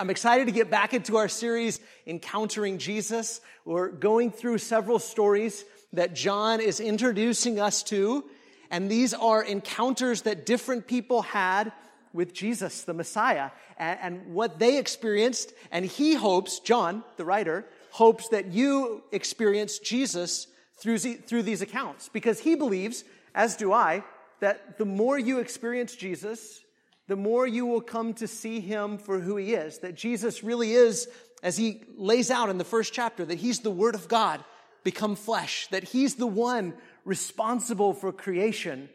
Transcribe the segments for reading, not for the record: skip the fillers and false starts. I'm excited to get back into our series, Encountering Jesus. We're going through several stories that John is introducing us to, and these are encounters that different people had with Jesus, the Messiah, and what they experienced, and he hopes, John, the writer, hopes that you experience Jesus through these accounts, because he believes, as do I, that the more you experience Jesus, the more you will come to see him for who he is, that Jesus really is, as he lays out in the first chapter, that he's the Word of God become flesh, that he's the one responsible for creation,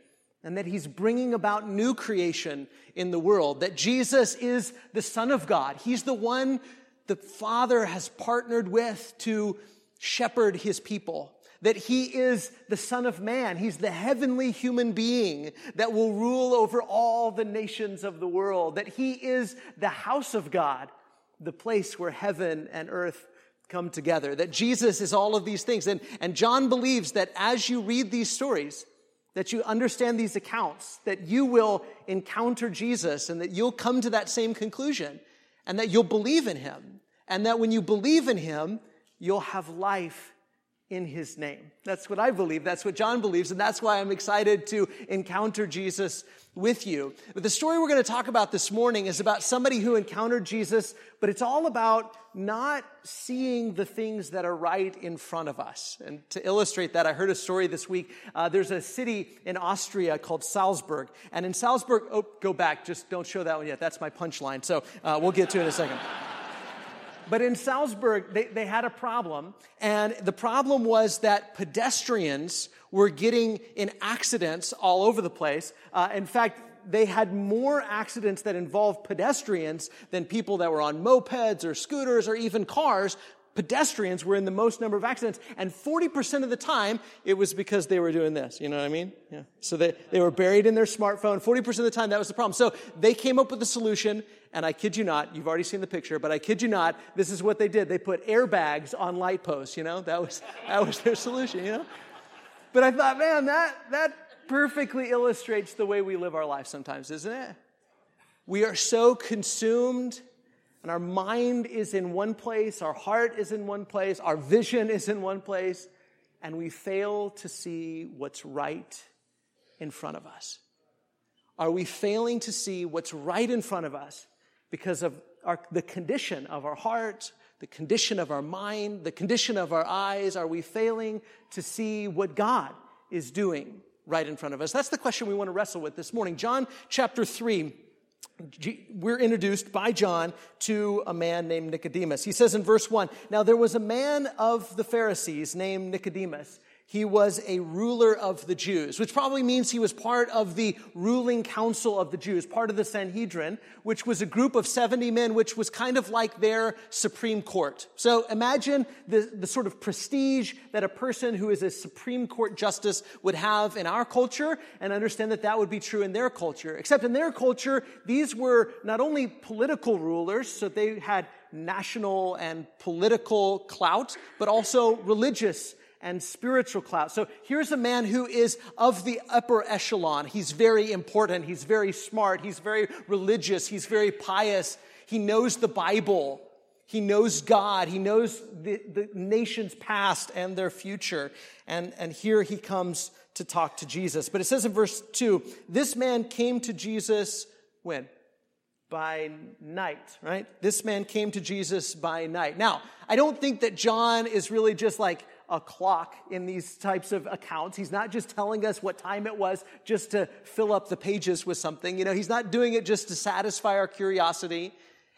and that he's bringing about new creation in the world, that Jesus is the Son of God. He's the one the Father has partnered with to shepherd his people, that he is the Son of Man. He's the heavenly human being that will rule over all the nations of the world, that he is the house of God, the place where heaven and earth come together, that Jesus is all of these things. And John believes that as you read these stories, that you understand these accounts, that you will encounter Jesus and that you'll come to that same conclusion and that you'll believe in him. And that when you believe in him, you'll have life in his name. That's what I believe. That's what John believes. And that's why I'm excited to encounter Jesus with you. But the story we're going to talk about this morning is about somebody who encountered Jesus, but it's all about not seeing the things that are right in front of us. And to illustrate that, I heard a story this week. There's a city in Austria called Salzburg. And in Salzburg, oh, go back. Just don't show that one yet. That's my punchline. So we'll get to it in a second. But in Salzburg, they had a problem, and the problem was that pedestrians were getting in accidents all over the place. In fact, they had more accidents that involved pedestrians than people that were on mopeds or scooters or even cars. Pedestrians were in the most number of accidents, and 40% of the time, it was because they were doing this. You know what I mean? Yeah. So they were buried in their smartphone. 40% of the time, that was the problem. So they came up with a solution. And I kid you not, you've already seen the picture, but I kid you not, this is what they did. They put airbags on light posts, you know? That was their solution, you know? But I thought, man, that perfectly illustrates the way we live our life sometimes, isn't it? We are so consumed, and our mind is in one place, our heart is in one place, our vision is in one place, and we fail to see what's right in front of us. Are we failing to see what's right in front of us? Because of the condition of our heart, the condition of our mind, the condition of our eyes, are we failing to see what God is doing right in front of us? That's the question we want to wrestle with this morning. John chapter 3, we're introduced by John to a man named Nicodemus. He says in verse 1, "Now there was a man of the Pharisees named Nicodemus. He was a ruler of the Jews," which probably means he was part of the ruling council of the Jews, part of the Sanhedrin, which was a group of 70 men, which was kind of like their Supreme Court. So imagine the sort of prestige that a person who is a Supreme Court justice would have in our culture, and understand that that would be true in their culture. Except in their culture, these were not only political rulers, so they had national and political clout, but also religious and spiritual clout. So here's a man who is of the upper echelon. He's very important. He's very smart. He's very religious. He's very pious. He knows the Bible. He knows God. He knows the nation's past and their future. And here he comes to talk to Jesus. But it says in verse 2, this man came to Jesus when? By night, right? This man came to Jesus by night. Now, I don't think that John is really just like a clock in these types of accounts. He's not just telling us what time it was just to fill up the pages with something. You know, he's not doing it just to satisfy our curiosity.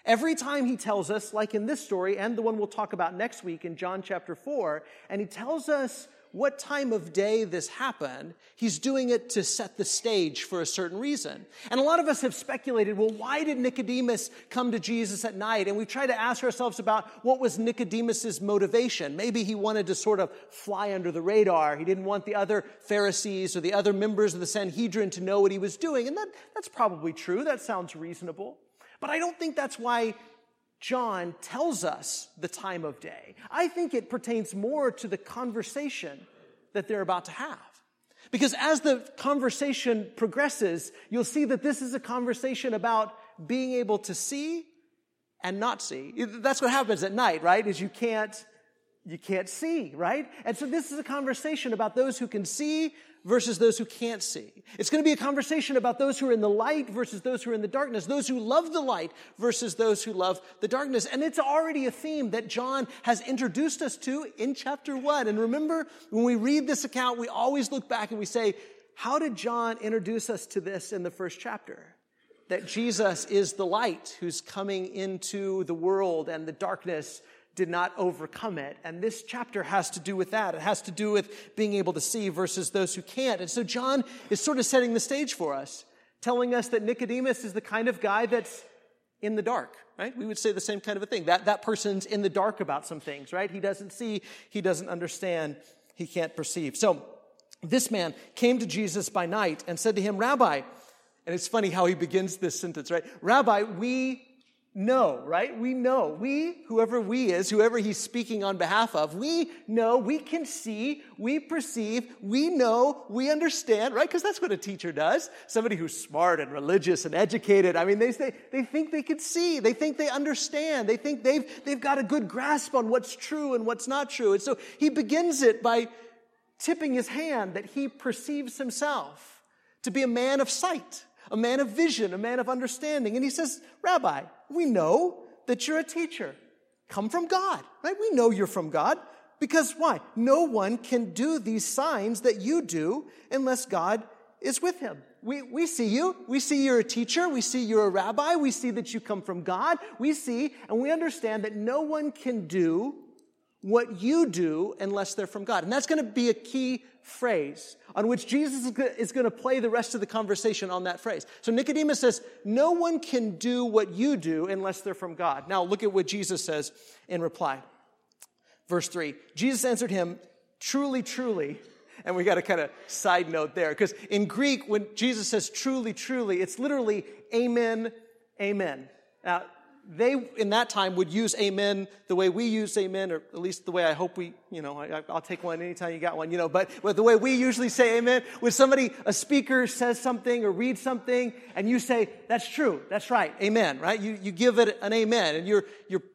Every time he tells us, like in this story and the one we'll talk about next week in John chapter 4, and he tells us what time of day this happened, he's doing it to set the stage for a certain reason. And a lot of us have speculated, well, why did Nicodemus come to Jesus at night? And we've tried to ask ourselves about what was Nicodemus's motivation. Maybe he wanted to sort of fly under the radar. He didn't want the other Pharisees or the other members of the Sanhedrin to know what he was doing. And that's probably true. That sounds reasonable. But I don't think that's why John tells us the time of day. I think it pertains more to the conversation that they're about to have. Because as the conversation progresses, you'll see that this is a conversation about being able to see and not see. That's what happens at night, right? Is you can't see, right? And so this is a conversation about those who can see versus those who can't see. It's going to be a conversation about those who are in the light versus those who are in the darkness, those who love the light versus those who love the darkness. And it's already a theme that John has introduced us to in chapter 1. And remember, when we read this account, we always look back and we say, how did John introduce us to this in the first chapter? That Jesus is the light who's coming into the world, and the darkness did not overcome it. And this chapter has to do with that. It has to do with being able to see versus those who can't. And so John is sort of setting the stage for us, telling us that Nicodemus is the kind of guy that's in the dark, right? We would say the same kind of a thing. That person's in the dark about some things, right? He doesn't see, he doesn't understand, he can't perceive. So this man came to Jesus by night and said to him, Rabbi, and it's funny how he begins this sentence, right? Rabbi, we know, right? We know. We, whoever we is, whoever he's speaking on behalf of, we know, we can see, we perceive, we know, we understand, right? Because that's what a teacher does. Somebody who's smart and religious and educated, I mean, they think they can see. They think they understand. They think they've got a good grasp on what's true and what's not true. And so he begins it by tipping his hand that he perceives himself to be a man of sight, a man of vision, a man of understanding. And he says, Rabbi, we know that you're a teacher, come from God, right? We know you're from God because why? No one can do these signs that you do unless God is with him. We see you. We see you're a teacher. We see you're a rabbi. We see that you come from God. We see and we understand that no one can do what you do unless they're from God. And that's going to be a key phrase on which Jesus is going to play the rest of the conversation on that phrase. So Nicodemus says, no one can do what you do unless they're from God. Now look at what Jesus says in reply. Verse 3, Jesus answered him, truly, truly. And we got to kind of side note there because in Greek, when Jesus says truly, truly, it's literally amen, amen. Now, they, in that time, would use amen the way we use amen, or at least the way I hope we, you know, I'll take one anytime you got one, you know, but the way we usually say amen, when somebody, a speaker says something or reads something, and you say, that's true, that's right, amen, right? You give it an amen, and you're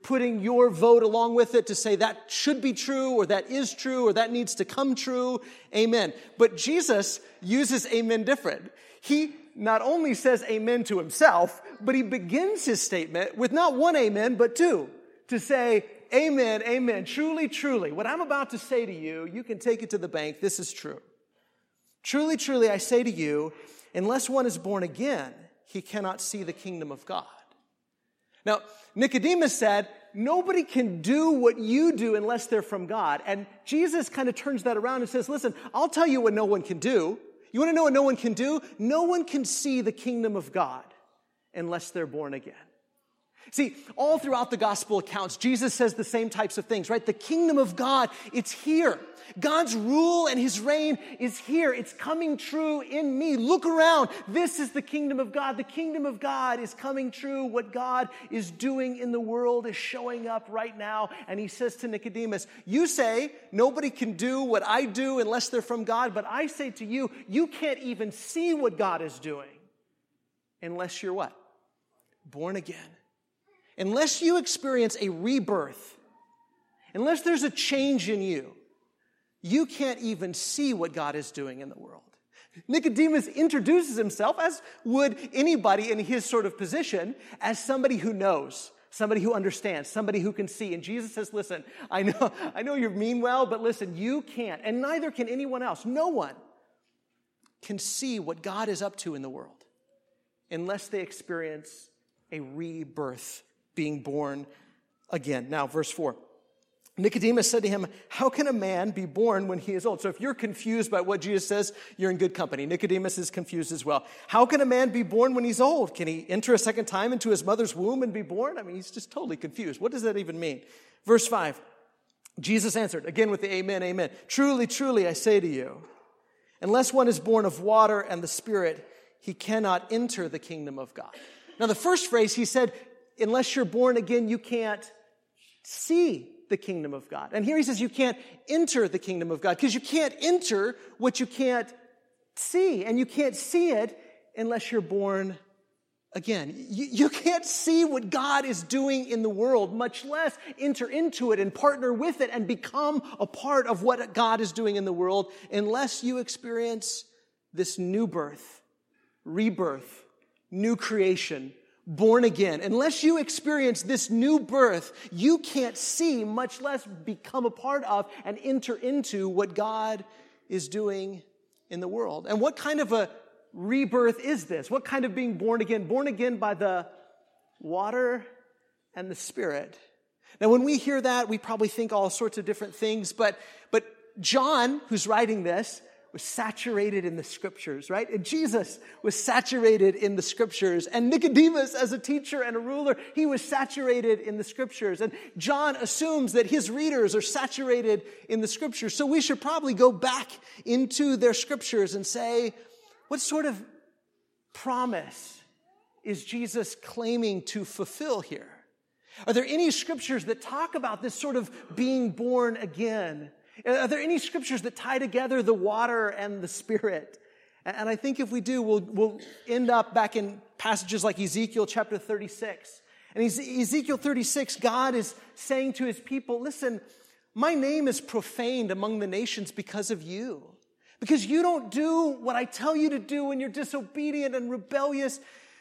putting your vote along with it to say that should be true, or that is true, or that needs to come true, amen. But Jesus uses amen different. He not only says amen to himself, but he begins his statement with not one amen, but two, to say, amen, amen, truly, truly. What I'm about to say to you, you can take it to the bank. This is true. Truly, truly, I say to you, unless one is born again, he cannot see the kingdom of God. Now, Nicodemus said, nobody can do what you do unless they're from God. And Jesus kind of turns that around and says, listen, I'll tell you what no one can do. You want to know what no one can do? No one can see the kingdom of God unless they're born again. See, all throughout the gospel accounts, Jesus says the same types of things, right? The kingdom of God, it's here. God's rule and his reign is here. It's coming true in me. Look around. This is the kingdom of God. The kingdom of God is coming true. What God is doing in the world is showing up right now. And he says to Nicodemus, you say nobody can do what I do unless they're from God, but I say to you, you can't even see what God is doing unless you're what? Born again. Unless you experience a rebirth, unless there's a change in you, you can't even see what God is doing in the world. Nicodemus introduces himself, as would anybody in his sort of position, as somebody who knows, somebody who understands, somebody who can see. And Jesus says, listen, I know you mean well, but listen, you can't, and neither can anyone else. No one can see what God is up to in the world unless they experience a rebirth, being born again. Now, verse 4. Nicodemus said to him, how can a man be born when he is old? So if you're confused by what Jesus says, you're in good company. Nicodemus is confused as well. How can a man be born when he's old? Can he enter a second time into his mother's womb and be born? I mean, he's just totally confused. What does that even mean? Verse 5, Jesus answered, again with the amen, amen. Truly, truly, I say to you, unless one is born of water and the Spirit, he cannot enter the kingdom of God. Now, the first phrase, he said, unless you're born again, you can't see the kingdom of God. And here he says you can't enter the kingdom of God because you can't enter what you can't see. And you can't see it unless you're born Again, you can't see what God is doing in the world, much less enter into it and partner with it and become a part of what God is doing in the world unless you experience this new birth, rebirth, new creation, born again. Unless you experience this new birth, you can't see, much less become a part of and enter into what God is doing in the world. And what kind of a rebirth is this? What kind of being born again? Born again by the water and the Spirit. Now, when we hear that, we probably think all sorts of different things, but John, who's writing this, was saturated in the Scriptures, right? And Jesus was saturated in the Scriptures. And Nicodemus, as a teacher and a ruler, he was saturated in the Scriptures. And John assumes that his readers are saturated in the Scriptures. So we should probably go back into their Scriptures and say, what sort of promise is Jesus claiming to fulfill here? Are there any scriptures that talk about this sort of being born again? Are there any scriptures that tie together the water and the Spirit? And I think if we do, we'll end up back in passages like Ezekiel chapter 36. And Ezekiel 36, God is saying to his people, listen, my name is profaned among the nations because of you. Because you don't do what I tell you to do and you're disobedient and rebellious,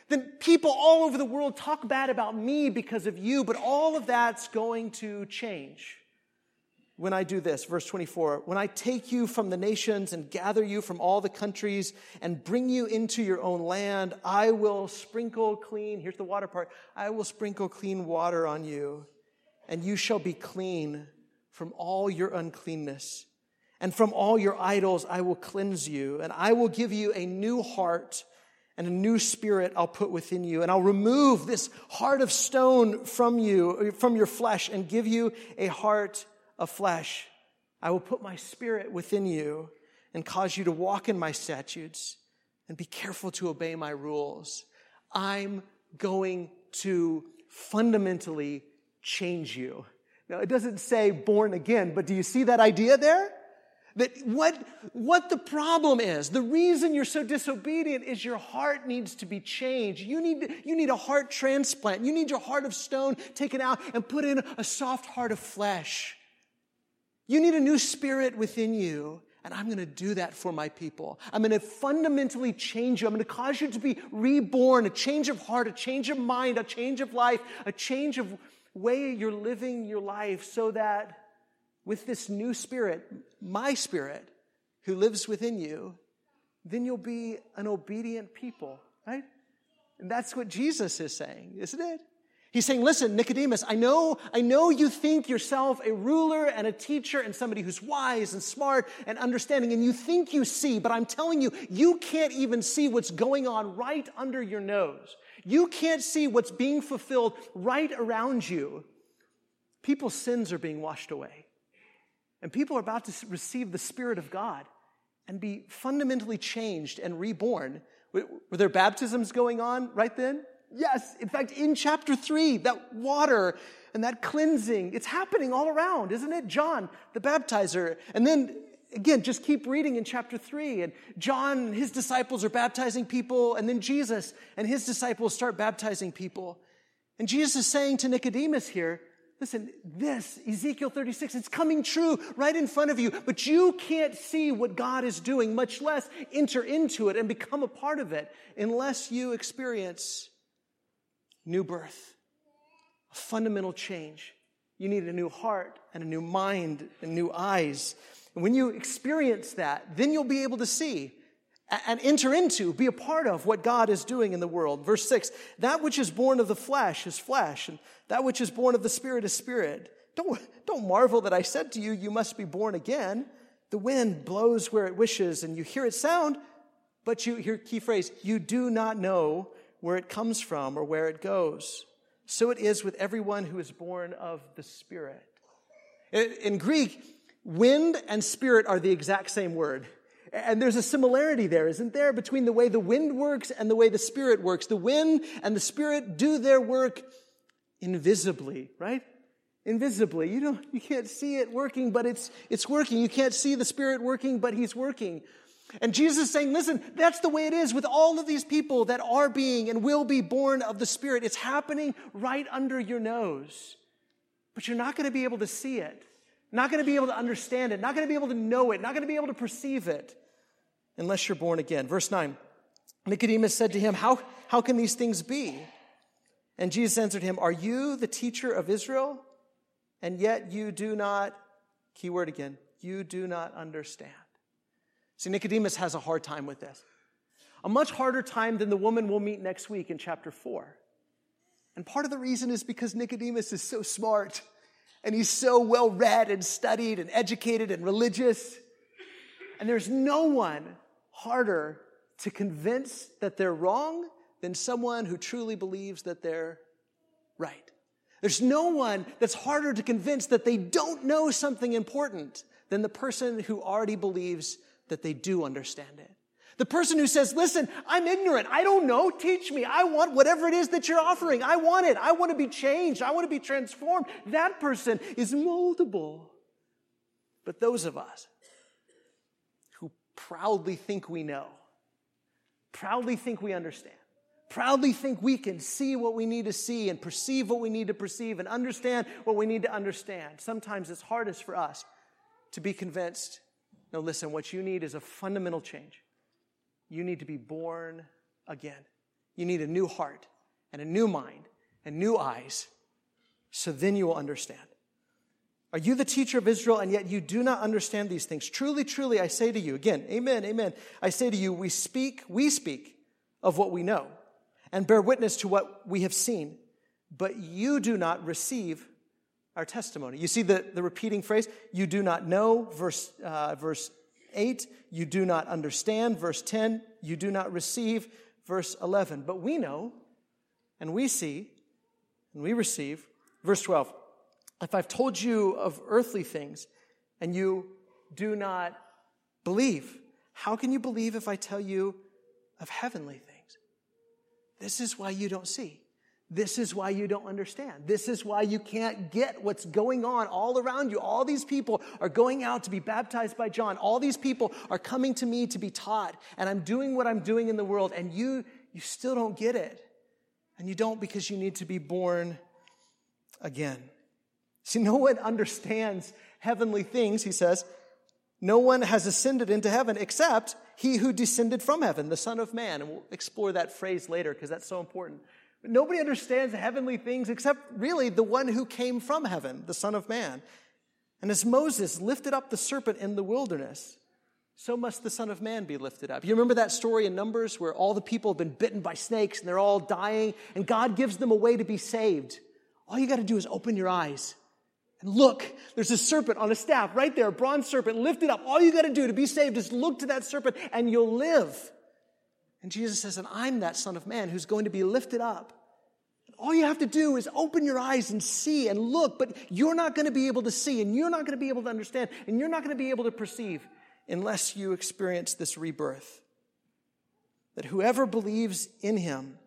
then people all over the world talk bad about me because of you. But all of that's going to change when I do this. Verse 24, when I take you from the nations and gather you from all the countries and bring you into your own land, I will sprinkle clean, here's the water part, I will sprinkle clean water on you, and you shall be clean from all your uncleanness. And from all your idols I will cleanse you, and I will give you a new heart and a new spirit I'll put within you. And I'll remove this heart of stone from you, from your flesh, and give you a heart of flesh. I will put my Spirit within you and cause you to walk in my statutes and be careful to obey my rules. I'm going to fundamentally change you. Now, it doesn't say born again, but do you see that idea there? That what the problem is, the reason you're so disobedient is your heart needs to be changed. You need a heart transplant. You need your heart of stone taken out and put in a soft heart of flesh. You need a new spirit within you. And I'm going to do that for my people. I'm going to fundamentally change you. I'm going to cause you to be reborn, a change of heart, a change of mind, a change of life, a change of way you're living your life so that with this new spirit, my Spirit, who lives within you, then you'll be an obedient people, right? And that's what Jesus is saying, isn't it? He's saying, listen, Nicodemus, I know you think yourself a ruler and a teacher and somebody who's wise and smart and understanding, and you think you see, but I'm telling you, you can't even see what's going on right under your nose. You can't see what's being fulfilled right around you. People's sins are being washed away. And people are about to receive the Spirit of God and be fundamentally changed and reborn. Were there baptisms going on right then? Yes. In fact, in chapter 3, that water and that cleansing, it's happening all around, isn't it? John, the baptizer. And then, again, just keep reading in chapter 3. And John and his disciples are baptizing people. And then Jesus and his disciples start baptizing people. And Jesus is saying to Nicodemus here, listen, this, Ezekiel 36, it's coming true right in front of you, but you can't see what God is doing, much less enter into it and become a part of it unless you experience new birth, a fundamental change. You need a new heart and a new mind and new eyes. And when you experience that, then you'll be able to see and enter into, be a part of what God is doing in the world. Verse 6, that which is born of the flesh is flesh, and that which is born of the Spirit is spirit. Don't marvel that I said to you, you must be born again. The wind blows where it wishes, and you hear its sound, but you hear, key phrase, you do not know where it comes from or where it goes. So it is with everyone who is born of the Spirit. In Greek, wind and spirit are the exact same word. And there's a similarity there, isn't there, between the way the wind works and the way the Spirit works. The wind and the Spirit do their work invisibly, right? Invisibly. You can't see it working, but it's working. You can't see the Spirit working, but he's working. And Jesus is saying, listen, that's the way it is with all of these people that are being and will be born of the Spirit. It's happening right under your nose. But you're not going to be able to see it, not going to be able to understand it, not going to be able to know it, not going to be able to perceive it unless you're born again. Verse 9, Nicodemus said to him, How can these things be? And Jesus answered him, are you the teacher of Israel? And yet you do not, key word again, you do not understand. See, Nicodemus has a hard time with this. A much harder time than the woman we'll meet next week in chapter 4. And part of the reason is because Nicodemus is so smart, and he's so well-read and studied and educated and religious. And there's no one harder to convince that they're wrong than someone who truly believes that they're right. There's no one that's harder to convince that they don't know something important than the person who already believes that they do understand it. The person who says, listen, I'm ignorant. I don't know. Teach me. I want whatever it is that you're offering. I want it. I want to be changed. I want to be transformed. That person is moldable. But those of us who proudly think we know, proudly think we understand, proudly think we can see what we need to see and perceive what we need to perceive and understand what we need to understand, sometimes it's hardest for us to be convinced. No, listen, what you need is a fundamental change. You need to be born again. You need a new heart and a new mind and new eyes, so then you will understand. Are you the teacher of Israel, and yet you do not understand these things? Truly, truly, I say to you, again, amen, amen, I say to you, we speak of what we know and bear witness to what we have seen, but you do not receive our testimony. You see the repeating phrase, you do not know, verse 8, you do not understand, verse 10, you do not receive, verse 11. But we know, and we see, and we receive. Verse 12, if I've told you of earthly things, and you do not believe, how can you believe if I tell you of heavenly things? This is why you don't see. This is why you don't understand. This is why you can't get what's going on all around you. All these people are going out to be baptized by John. All these people are coming to me to be taught. And I'm doing what I'm doing in the world. And you still don't get it. And you don't, because you need to be born again. See, no one understands heavenly things, he says. No one has ascended into heaven except he who descended from heaven, the Son of Man. And we'll explore that phrase later because that's so important. Nobody understands the heavenly things except really the one who came from heaven, the Son of Man. And as Moses lifted up the serpent in the wilderness, so must the Son of Man be lifted up. You remember that story in Numbers where all the people have been bitten by snakes and they're all dying, and God gives them a way to be saved. All you got to do is open your eyes and look. There's a serpent on a staff right there, a bronze serpent lifted up. All you got to do to be saved is look to that serpent and you'll live. And Jesus says, and I'm that Son of Man who's going to be lifted up. All you have to do is open your eyes and see and look, but you're not going to be able to see, and you're not going to be able to understand, and you're not going to be able to perceive unless you experience this rebirth. That whoever believes in him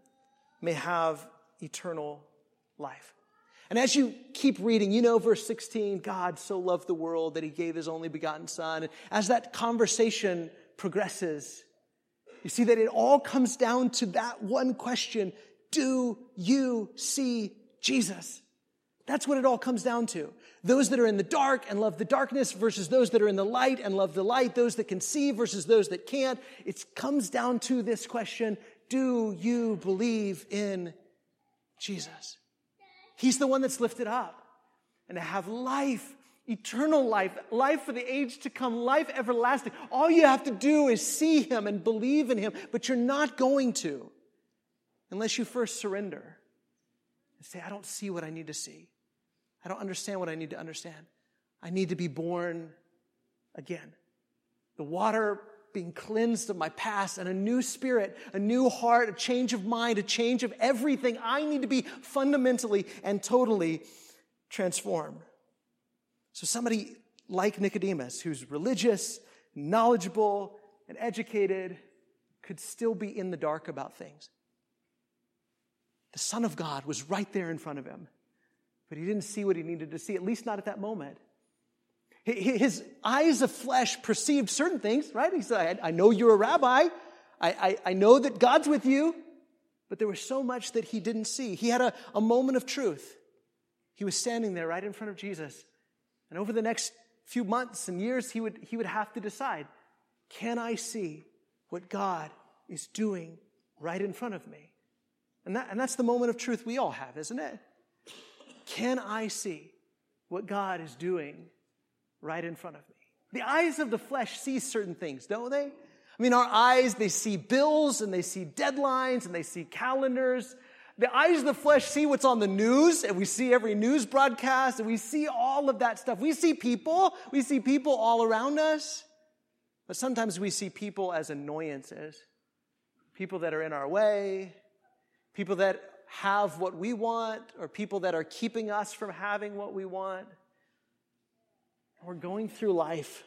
may have eternal life. And as you keep reading, you know verse 16, God so loved the world that he gave his only begotten Son. And as that conversation progresses, you see that it all comes down to that one question: do you see Jesus? That's what it all comes down to. Those that are in the dark and love the darkness versus those that are in the light and love the light, those that can see versus those that can't. It comes down to this question: do you believe in Jesus? He's the one that's lifted up. And to have life, eternal life, life for the age to come, life everlasting. All you have to do is see him and believe in him, but you're not going to unless you first surrender and say, I don't see what I need to see. I don't understand what I need to understand. I need to be born again. The water being cleansed of my past and a new spirit, a new heart, a change of mind, a change of everything. I need to be fundamentally and totally transformed. So somebody like Nicodemus, who's religious, knowledgeable, and educated, could still be in the dark about things. The Son of God was right there in front of him, but he didn't see what he needed to see, at least not at that moment. His eyes of flesh perceived certain things, right? He said, I know you're a rabbi. I know that God's with you. But there was so much that he didn't see. He had a moment of truth. He was standing there right in front of Jesus. And over the next few months and years, he would have to decide, can I see what God is doing right in front of me? And that's the moment of truth we all have, isn't it? Can I see what God is doing right in front of me? The eyes of the flesh see certain things, don't they? I mean, our eyes, they see bills, and they see deadlines, and they see calendars. The eyes of the flesh see what's on the news, and we see every news broadcast, and we see all of that stuff. We see people all around us. But sometimes we see people as annoyances, people that are in our way, people that have what we want, or people that are keeping us from having what we want. We're going through life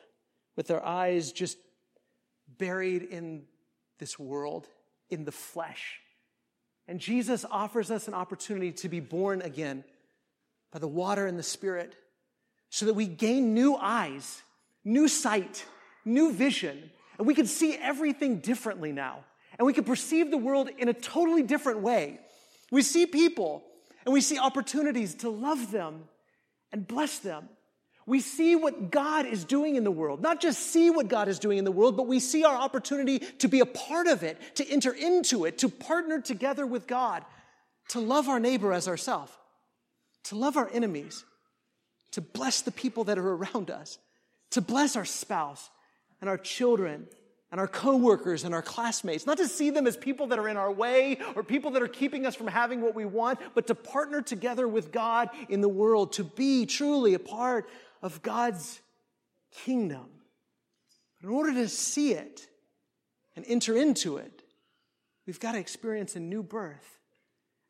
with our eyes just buried in this world, in the flesh. And Jesus offers us an opportunity to be born again by the water and the Spirit so that we gain new eyes, new sight, new vision, and we can see everything differently now. And we can perceive the world in a totally different way. We see people, and we see opportunities to love them and bless them. We see what God is doing in the world. Not just see what God is doing in the world, but we see our opportunity to be a part of it, to enter into it, to partner together with God, to love our neighbor as ourselves, to love our enemies, to bless the people that are around us, to bless our spouse and our children and our coworkers and our classmates, not to see them as people that are in our way or people that are keeping us from having what we want, but to partner together with God in the world, to be truly a part of God's kingdom. But in order to see it and enter into it, we've got to experience a new birth.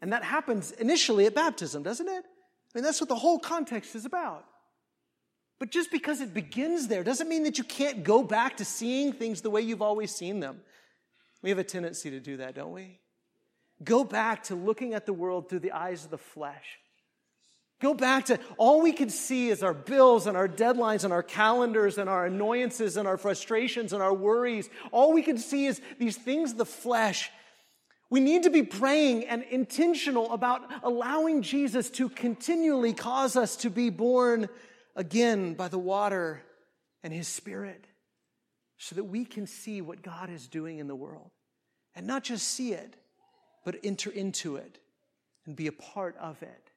And that happens initially at baptism, doesn't it? I mean, that's what the whole context is about. But just because it begins there doesn't mean that you can't go back to seeing things the way you've always seen them. We have a tendency to do that, don't we? Go back to looking at the world through the eyes of the flesh. Go back to all we can see is our bills and our deadlines and our calendars and our annoyances and our frustrations and our worries. All we can see is these things of the flesh. We need to be praying and intentional about allowing Jesus to continually cause us to be born again by the water and his Spirit, so that we can see what God is doing in the world. And not just see it, but enter into it and be a part of it.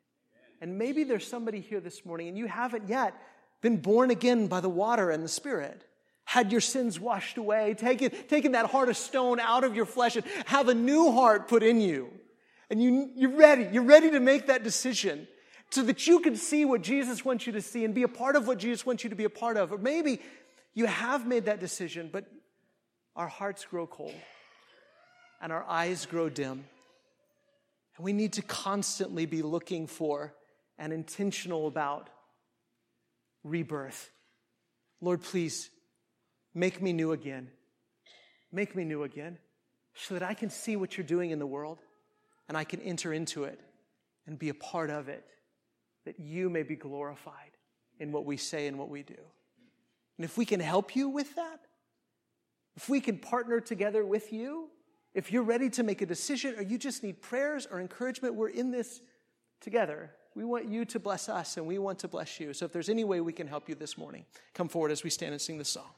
And maybe there's somebody here this morning and you haven't yet been born again by the water and the Spirit. Had your sins washed away, taken that heart of stone out of your flesh and have a new heart put in you. And you're ready to make that decision, so that you can see what Jesus wants you to see and be a part of what Jesus wants you to be a part of. Or maybe you have made that decision, but our hearts grow cold and our eyes grow dim. And we need to constantly be looking for and intentional about rebirth. Lord, please make me new again. Make me new again so that I can see what you're doing in the world and I can enter into it and be a part of it, that you may be glorified in what we say and what we do. And if we can help you with that, if we can partner together with you, if you're ready to make a decision or you just need prayers or encouragement, we're in this together. We want you to bless us and we want to bless you. So if there's any way we can help you this morning, come forward as we stand and sing this song.